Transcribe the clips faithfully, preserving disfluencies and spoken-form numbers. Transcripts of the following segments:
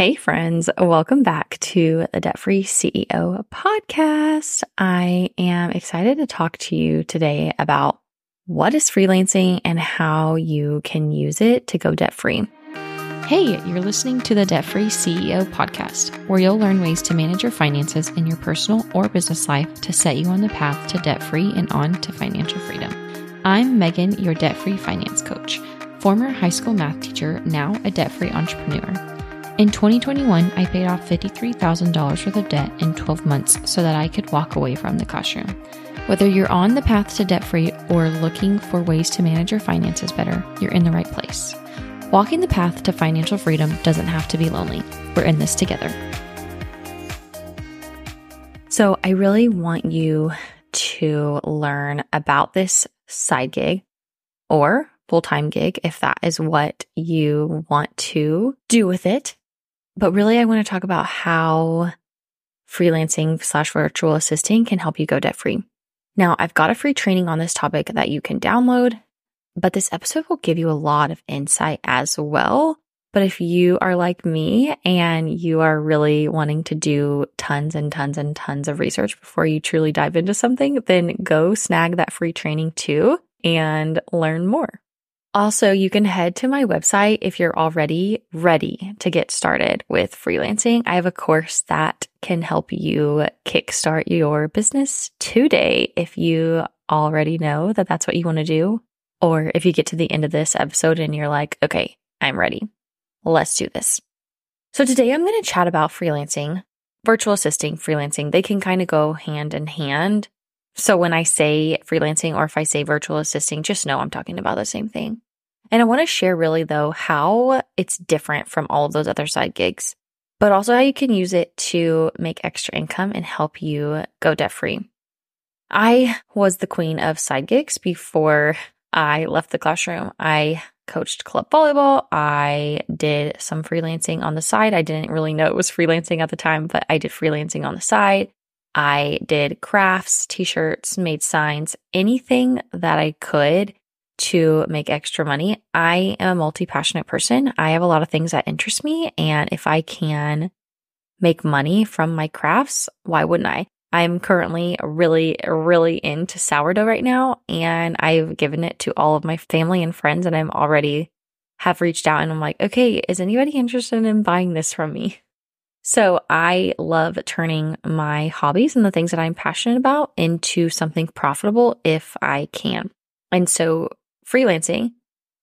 Hey friends, welcome back to the Debt Free C E O Podcast. I am excited to talk to you today about what is freelancing and how you can use it to go debt-free. Hey, you're listening to the Debt Free C E O Podcast, where you'll learn ways to manage your finances in your personal or business life to set you on the path to debt-free and on to financial freedom. I'm Megan, your debt-free finance coach, former high school math teacher, now a debt-free entrepreneur. In twenty twenty-one, I paid off fifty-three thousand dollars worth of debt in twelve months so that I could walk away from the classroom. Whether you're on the path to debt-free or looking for ways to manage your finances better, you're in the right place. Walking the path to financial freedom doesn't have to be lonely. We're in this together. So I really want you to learn about this side gig or full-time gig if that is what you want to do with it. But really, I want to talk about how freelancing slash virtual assisting can help you go debt-free. Now, I've got a free training on this topic that you can download, but this episode will give you a lot of insight as well. But if you are like me and you are really wanting to do tons and tons and tons of research before you truly dive into something, then go snag that free training too and learn more. Also, you can head to my website if you're already ready to get started with freelancing. I have a course that can help you kickstart your business today if you already know that that's what you want to do, or if you get to the end of this episode and you're like, okay, I'm ready. Let's do this. So today I'm going to chat about freelancing, virtual assisting, freelancing. They can kind of go hand in hand. So when I say freelancing or if I say virtual assisting, just know I'm talking about the same thing. And I want to share really though how it's different from all of those other side gigs, but also how you can use it to make extra income and help you go debt-free. I was the queen of side gigs before I left the classroom. I coached club volleyball. I did some freelancing on the side. I didn't really know it was freelancing at the time, but I did freelancing on the side. I did crafts, t-shirts, made signs, anything that I could to make extra money. I am a multi-passionate person. I have a lot of things that interest me. And if I can make money from my crafts, why wouldn't I? I'm currently really, really into sourdough right now. And I've given it to all of my family and friends. And I'm already have reached out and I'm like, okay, is anybody interested in buying this from me? So I love turning my hobbies and the things that I'm passionate about into something profitable if I can. And so freelancing,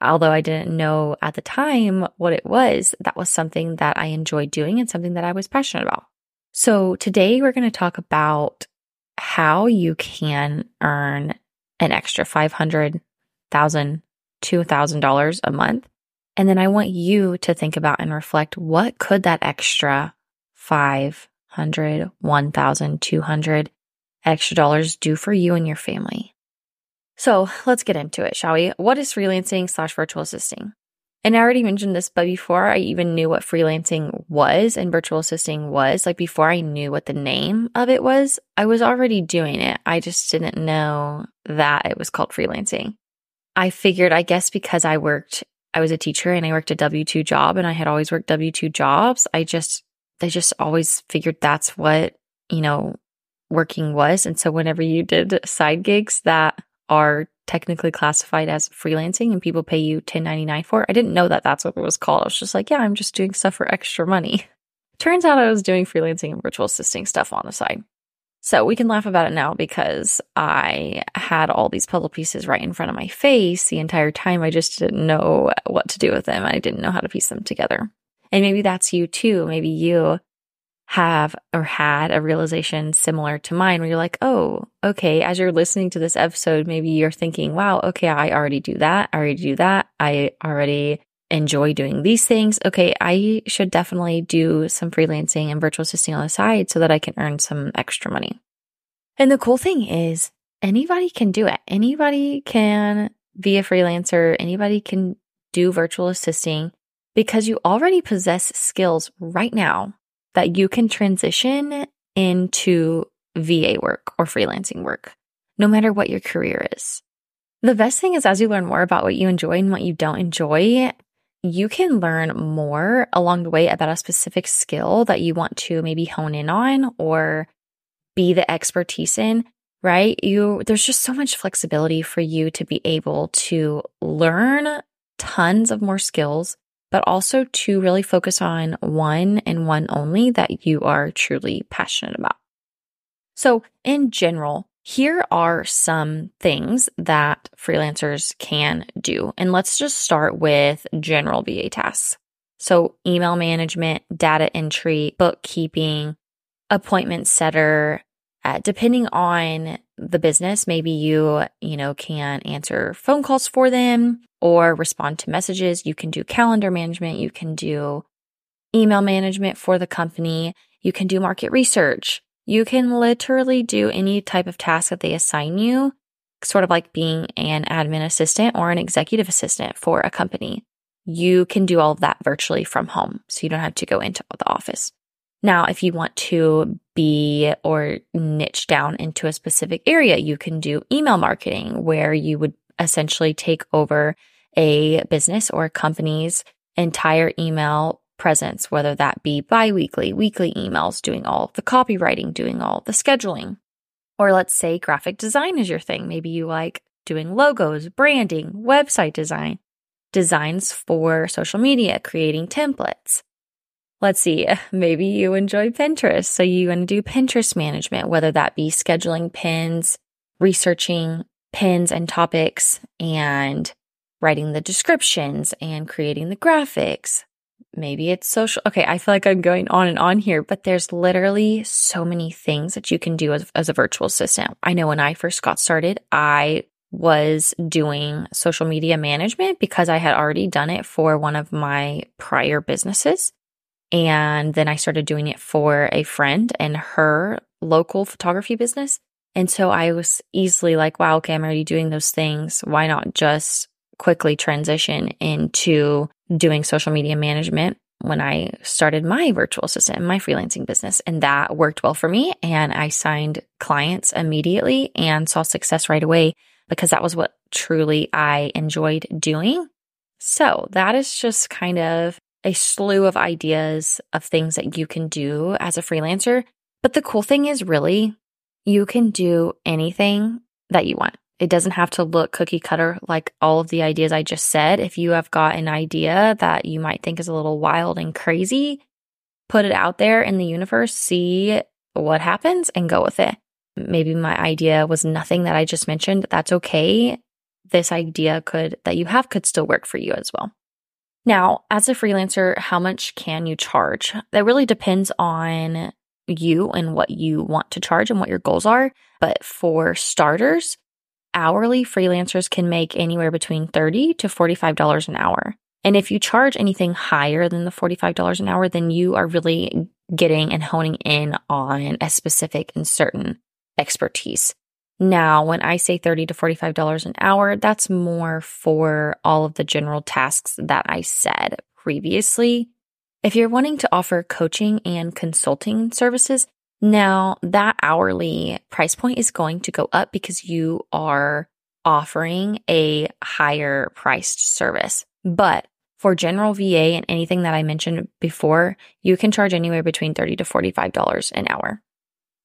although I didn't know at the time what it was, that was something that I enjoyed doing and something that I was passionate about. So today we're going to talk about how you can earn an extra five hundred thousand dollars, two thousand dollars a month. And then I want you to think about and reflect, what could that extra five hundred, one thousand two hundred extra dollars do for you and your family? So let's get into it, shall we? What is freelancing slash virtual assisting? And I already mentioned this, but before I even knew what freelancing was and virtual assisting was, like before I knew what the name of it was, I was already doing it. I just didn't know that it was called freelancing. I figured, I guess because I worked, I was a teacher and I worked a W two job and I had always worked W two jobs. I just I just always figured that's what, you know, working was. And so whenever you did side gigs that are technically classified as freelancing and people pay you ten ninety-nine for it, I didn't know that that's what it was called. I was just like, yeah, I'm just doing stuff for extra money. Turns out I was doing freelancing and virtual assisting stuff on the side. So we can laugh about it now because I had all these puzzle pieces right in front of my face the entire time. I just didn't know what to do with them. I didn't know how to piece them together. And maybe that's you too. Maybe you have or had a realization similar to mine where you're like, oh, okay, as you're listening to this episode, maybe you're thinking, wow, okay, I already do that. I already do that. I already enjoy doing these things. Okay, I should definitely do some freelancing and virtual assisting on the side so that I can earn some extra money. And the cool thing is anybody can do it. Anybody can be a freelancer. Anybody can do virtual assisting because you already possess skills right now that you can transition into V A work or freelancing work, no matter what your career is. The best thing is as you learn more about what you enjoy and what you don't enjoy, you can learn more along the way about a specific skill that you want to maybe hone in on or be the expertise in, right? You, there's just so much flexibility for you to be able to learn tons of more skills, but also to really focus on one and one only that you are truly passionate about. So in general, here are some things that freelancers can do. And let's just start with general V A tasks. So email management, data entry, bookkeeping, appointment setter. Uh, depending on the business, maybe you, you know, can answer phone calls for them or respond to messages. You can do calendar management. You can do email management for the company. You can do market research. You can literally do any type of task that they assign you, sort of like being an admin assistant or an executive assistant for a company. You can do all of that virtually from home, so you don't have to go into the office. Now, if you want to be or niche down into a specific area, you can do email marketing, where you would essentially take over a business or a company's entire email presence, whether that be bi-weekly, weekly emails, doing all the copywriting, doing all the scheduling. Or let's say graphic design is your thing. Maybe you like doing logos, branding, website design, designs for social media, creating templates. Let's see, maybe you enjoy Pinterest, so you want to do Pinterest management, whether that be scheduling pins, researching pins and topics, and writing the descriptions and creating the graphics. Maybe it's social. Okay, I feel like I'm going on and on here, but there's literally so many things that you can do as, as a virtual assistant. I know when I first got started, I was doing social media management because I had already done it for one of my prior businesses. And then I started doing it for a friend and her local photography business. And so I was easily like, wow, okay, I'm already doing those things. Why not just quickly transition into doing social media management when I started my virtual assistant and my freelancing business? And that worked well for me. And I signed clients immediately and saw success right away because that was what truly I enjoyed doing. So that is just kind of a slew of ideas of things that you can do as a freelancer. But the cool thing is, really, you can do anything that you want. It doesn't have to look cookie cutter like all of the ideas I just said. If you have got an idea that you might think is a little wild and crazy, put it out there in the universe, see what happens, and go with it. Maybe my idea was nothing that I just mentioned. That's okay. This idea could that you have could still work for you as well. Now, as a freelancer, how much can you charge? That really depends on you and what you want to charge and what your goals are. But for starters, hourly freelancers can make anywhere between thirty dollars to forty-five dollars an hour. And if you charge anything higher than the forty-five dollars an hour, then you are really getting and honing in on a specific and certain expertise. Now, when I say thirty dollars to forty-five dollars an hour, that's more for all of the general tasks that I said previously. If you're wanting to offer coaching and consulting services, now, that hourly price point is going to go up because you are offering a higher priced service. But for general V A and anything that I mentioned before, you can charge anywhere between thirty dollars to forty-five dollars an hour.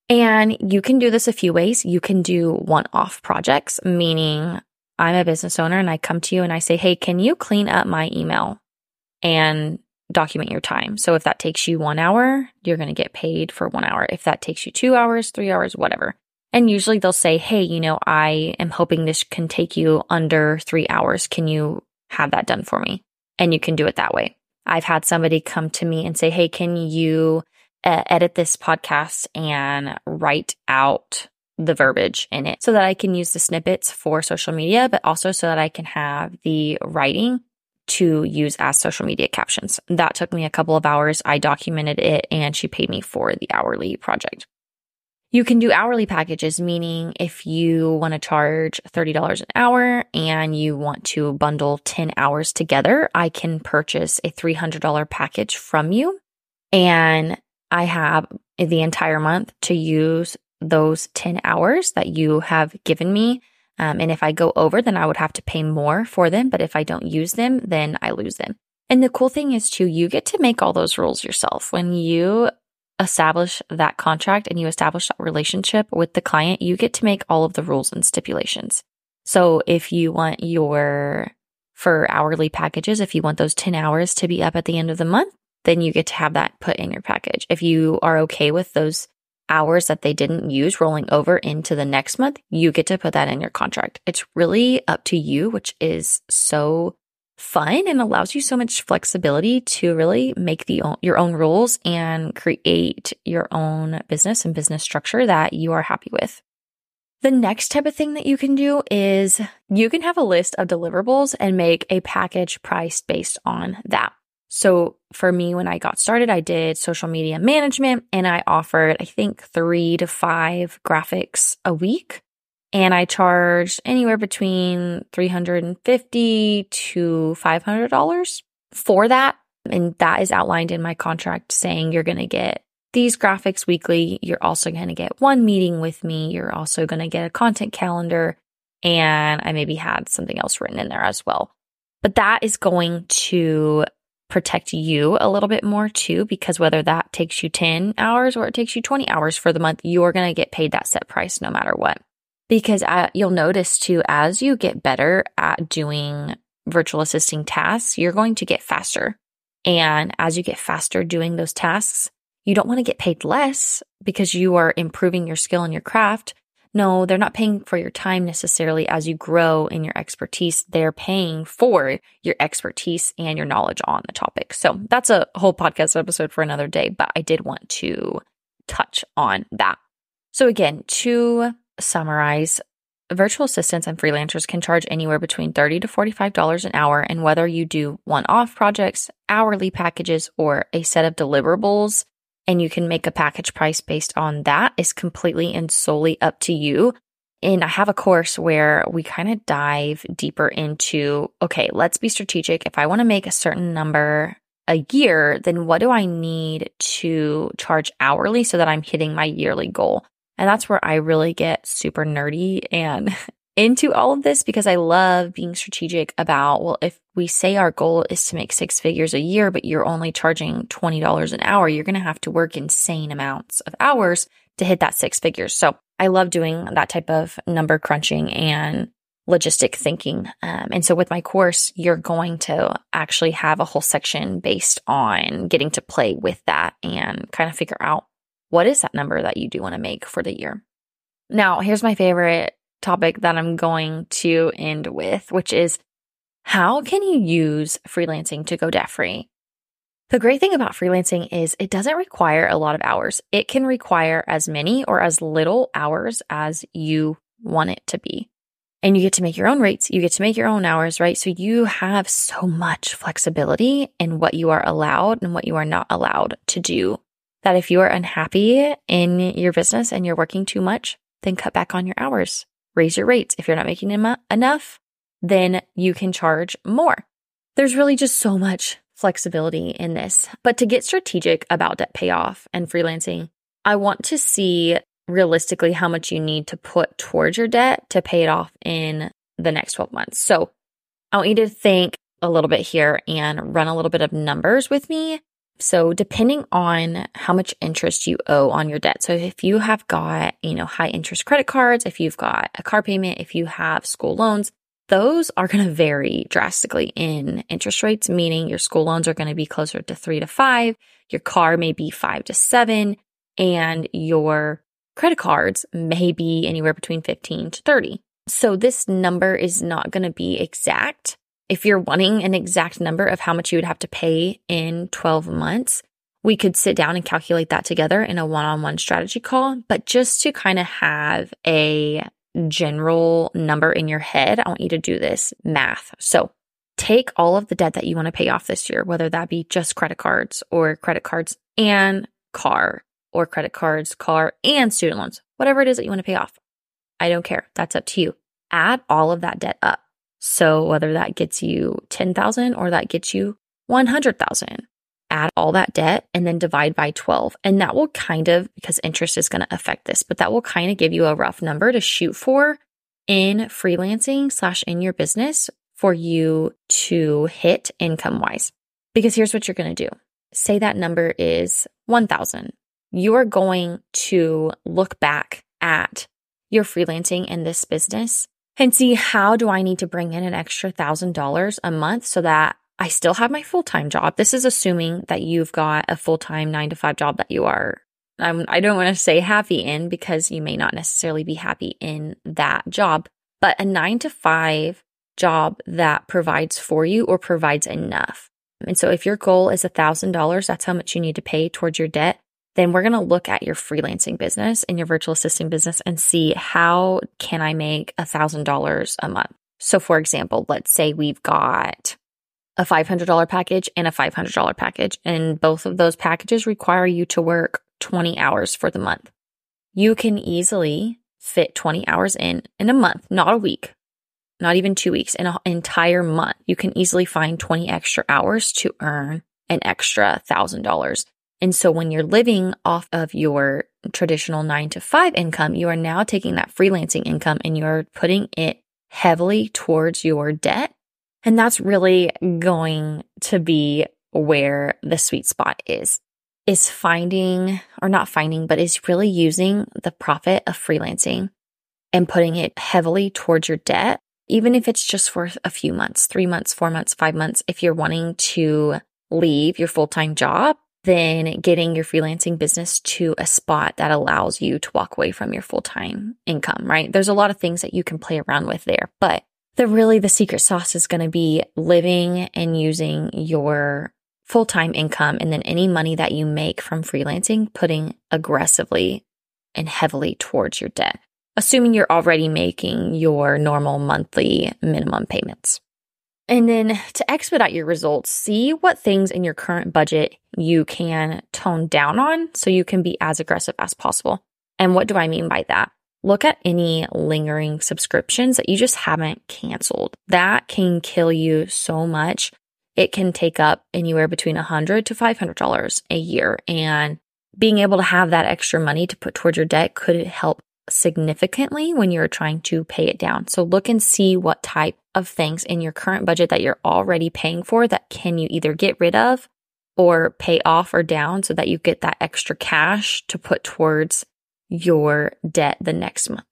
And you can do this a few ways. You can do one-off projects, meaning I'm a business owner and I come to you and I say, hey, can you clean up my email and document your time? So if that takes you one hour, you're going to get paid for one hour. If that takes you two hours, three hours, whatever. And usually they'll say, hey, you know, I am hoping this can take you under three hours. Can you have that done for me? And you can do it that way. I've had somebody come to me and say, hey, can you uh, edit this podcast and write out the verbiage in it so that I can use the snippets for social media, but also so that I can have the writing to use as social media captions. That took me a couple of hours. I documented it and she paid me for the hourly project. You can do hourly packages, meaning if you want to charge thirty dollars an hour and you want to bundle ten hours together, I can purchase a three hundred dollars package from you and I have the entire month to use those ten hours that you have given me. Um, and if I go over, then I would have to pay more for them. But if I don't use them, then I lose them. And the cool thing is too, you get to make all those rules yourself. When you establish that contract and you establish that relationship with the client, you get to make all of the rules and stipulations. So if you want your, for hourly packages, if you want those ten hours to be up at the end of the month, then you get to have that put in your package. If you are okay with those hours that they didn't use rolling over into the next month, you get to put that in your contract. It's really up to you, which is so fun and allows you so much flexibility to really make the your own rules and create your own business and business structure that you are happy with. The next type of thing that you can do is you can have a list of deliverables and make a package price based on that. So for me, when I got started, I did social media management and I offered, I think, three to five graphics a week. And I charged anywhere between three hundred fifty dollars to five hundred dollars for that. And that is outlined in my contract saying you're going to get these graphics weekly. You're also going to get one meeting with me. You're also going to get a content calendar. And I maybe had something else written in there as well. But that is going to protect you a little bit more too, because whether that takes you ten hours or it takes you twenty hours for the month, you're going to get paid that set price no matter what. Because I, you'll notice too, as you get better at doing virtual assisting tasks, you're going to get faster. And as you get faster doing those tasks, you don't want to get paid less because you are improving your skill and your craft. No, they're not paying for your time necessarily as you grow in your expertise. They're paying for your expertise and your knowledge on the topic. So that's a whole podcast episode for another day, but I did want to touch on that. So again, to summarize, virtual assistants and freelancers can charge anywhere between thirty dollars to forty-five dollars an hour. And whether you do one-off projects, hourly packages, or a set of deliverables, and you can make a package price based on that, is completely and solely up to you. And I have a course where we kind of dive deeper into, okay, let's be strategic. If I want to make a certain number a year, then what do I need to charge hourly so that I'm hitting my yearly goal? And that's where I really get super nerdy and into all of this, because I love being strategic about, well, if we say our goal is to make six figures a year, but you're only charging twenty dollars an hour, you're going to have to work insane amounts of hours to hit that six figures. So I love doing that type of number crunching and logistic thinking. Um, and so with my course, you're going to actually have a whole section based on getting to play with that and kind of figure out what is that number that you do want to make for the year. Now, here's my favorite topic that I'm going to end with, which is how can you use freelancing to go debt-free? The great thing about freelancing is it doesn't require a lot of hours. It can require as many or as little hours as you want it to be. And you get to make your own rates. You get to make your own hours, right? So you have so much flexibility in what you are allowed and what you are not allowed to do, that if you are unhappy in your business and you're working too much, then cut back on your hours. Raise your rates. If you're not making em- enough, then you can charge more. There's really just so much flexibility in this. But to get strategic about debt payoff and freelancing, I want to see realistically how much you need to put towards your debt to pay it off in the next twelve months. So I want you to think a little bit here and run a little bit of numbers with me. So depending on how much interest you owe on your debt. So if you have got, you know, high interest credit cards, if you've got a car payment, if you have school loans, those are going to vary drastically in interest rates, meaning your school loans are going to be closer to three to five, your car may be five to seven, and your credit cards may be anywhere between fifteen to thirty. So this number is not going to be exact. If you're wanting an exact number of how much you would have to pay in twelve months, we could sit down and calculate that together in a one-on-one strategy call. But just to kind of have a general number in your head, I want you to do this math. So take all of the debt that you want to pay off this year, whether that be just credit cards or credit cards and car or credit cards, car and student loans, whatever it is that you want to pay off. I don't care. That's up to you. Add all of that debt up. So whether that gets you ten thousand or that gets you one hundred thousand, add all that debt and then divide by twelve. And that will kind of, because interest is going to affect this, but that will kind of give you a rough number to shoot for in freelancing slash in your business for you to hit income wise. Because here's what you're going to do. Say that number is one thousand. You're going to look back at your freelancing in this business and see, how do I need to bring in an extra one thousand dollars a month so that I still have my full-time job? This is assuming that you've got a full-time nine to five job that you are, I'm, I don't want to say happy in, because you may not necessarily be happy in that job, but a nine to five job that provides for you or provides enough. And so if your goal is one thousand dollars, that's how much you need to pay towards your debt, then we're going to look at your freelancing business and your virtual assisting business and see, how can I make one thousand dollars a month? So for example, let's say we've got a five hundred dollars package and a five hundred dollars package, and both of those packages require you to work twenty hours for the month. You can easily fit twenty hours in in a month, not a week, not even two weeks, in an entire month. You can easily find twenty extra hours to earn an extra one thousand dollars. And so when you're living off of your traditional nine to five income, you are now taking that freelancing income and you're putting it heavily towards your debt. And that's really going to be where the sweet spot is, is finding, or not finding, but is really using the profit of freelancing and putting it heavily towards your debt, even if it's just for a few months, three months, four months, five months. If you're wanting to leave your full-time job, then getting your freelancing business to a spot that allows you to walk away from your full-time income, right? There's a lot of things that you can play around with there, but the really the secret sauce is going to be living and using your full-time income, and then any money that you make from freelancing, putting aggressively and heavily towards your debt, assuming you're already making your normal monthly minimum payments. And then to expedite your results, see what things in your current budget you can tone down on so you can be as aggressive as possible. And what do I mean by that? Look at any lingering subscriptions that you just haven't canceled. That can kill you so much. It can take up anywhere between one hundred to five hundred dollars a year. And being able to have that extra money to put towards your debt could help significantly when you're trying to pay it down. So look and see what type of things in your current budget that you're already paying for that can you either get rid of or pay off or down so that you get that extra cash to put towards your debt the next month.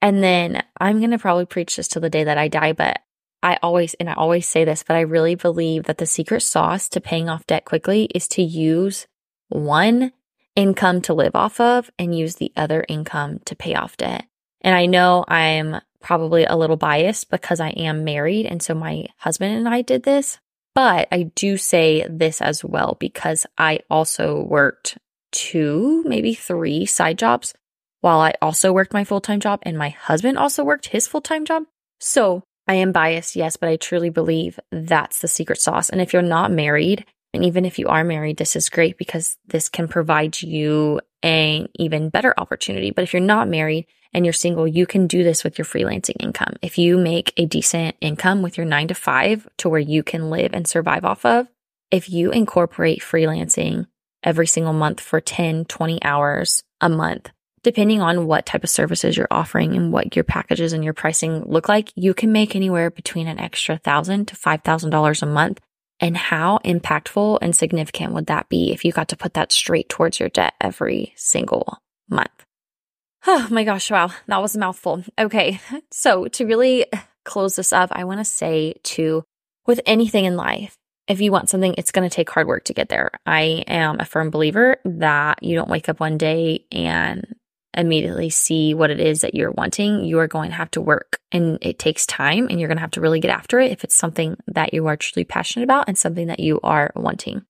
And then I'm going to probably preach this till the day that I die, but I always, and I always say this, but I really believe that the secret sauce to paying off debt quickly is to use one income to live off of and use the other income to pay off debt. And I know I'm probably a little biased because I am married, and so my husband and I did this, but I do say this as well because I also worked two, maybe three side jobs while I also worked my full-time job, and my husband also worked his full-time job. So I am biased, yes, but I truly believe that's the secret sauce. And if you're not married, and even if you are married, this is great because this can provide you an even better opportunity. But if you're not married and you're single, you can do this with your freelancing income. If you make a decent income with your nine to five to where you can live and survive off of, if you incorporate freelancing every single month for ten, twenty hours a month, depending on what type of services you're offering and what your packages and your pricing look like, you can make anywhere between an extra one thousand to five thousand dollars a month. And how impactful and significant would that be if you got to put that straight towards your debt every single month? Oh my gosh, wow, that was a mouthful. Okay, so to really close this up, I want to say too, with anything in life, if you want something, it's going to take hard work to get there. I am a firm believer that you don't wake up one day and immediately see what it is that you're wanting. You are going to have to work, and it takes time, and you're going to have to really get after it if it's something that you are truly passionate about and something that you are wanting.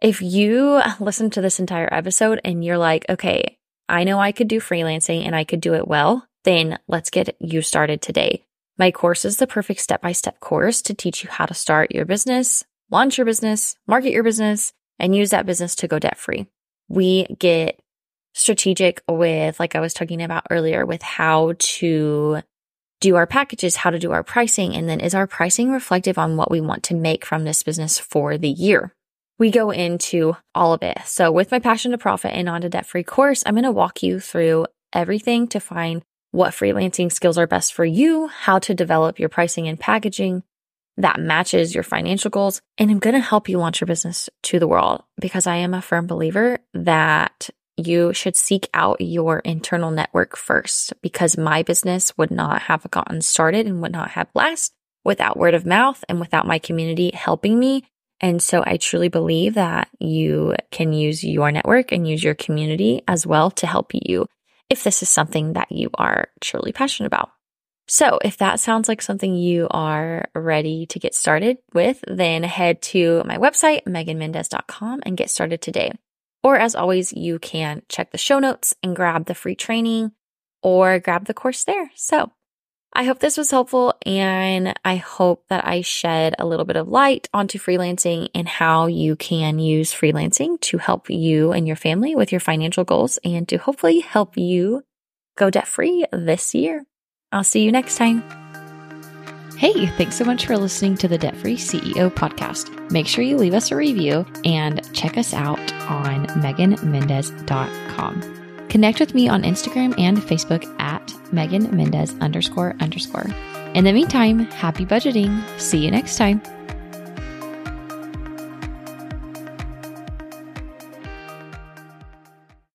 If you listen to this entire episode and you're like, okay, I know I could do freelancing and I could do it well, then let's get you started today. My course is the perfect step-by-step course to teach you how to start your business, launch your business, market your business, and use that business to go debt-free. We get strategic with, like I was talking about earlier, with how to do our packages, how to do our pricing, and then is our pricing reflective on what we want to make from this business for the year? We go into all of it. So with my Passion to Profit and On to Debt-Free course, I'm going to walk you through everything to find what freelancing skills are best for you, how to develop your pricing and packaging, that matches your financial goals. And I'm going to help you launch your business to the world because I am a firm believer that you should seek out your internal network first, because my business would not have gotten started and would not have lasted without word of mouth and without my community helping me. And so I truly believe that you can use your network and use your community as well to help you if this is something that you are truly passionate about. So if that sounds like something you are ready to get started with, then head to my website, megan mendez dot com, and get started today. Or as always, you can check the show notes and grab the free training or grab the course there. So I hope this was helpful, and I hope that I shed a little bit of light onto freelancing and how you can use freelancing to help you and your family with your financial goals and to hopefully help you go debt-free this year. I'll see you next time. Hey, thanks so much for listening to the Debt Free C E O podcast. Make sure you leave us a review and check us out on megan mendez dot com. Connect with me on Instagram and Facebook at meganmendez underscore underscore. In the meantime, happy budgeting. See you next time.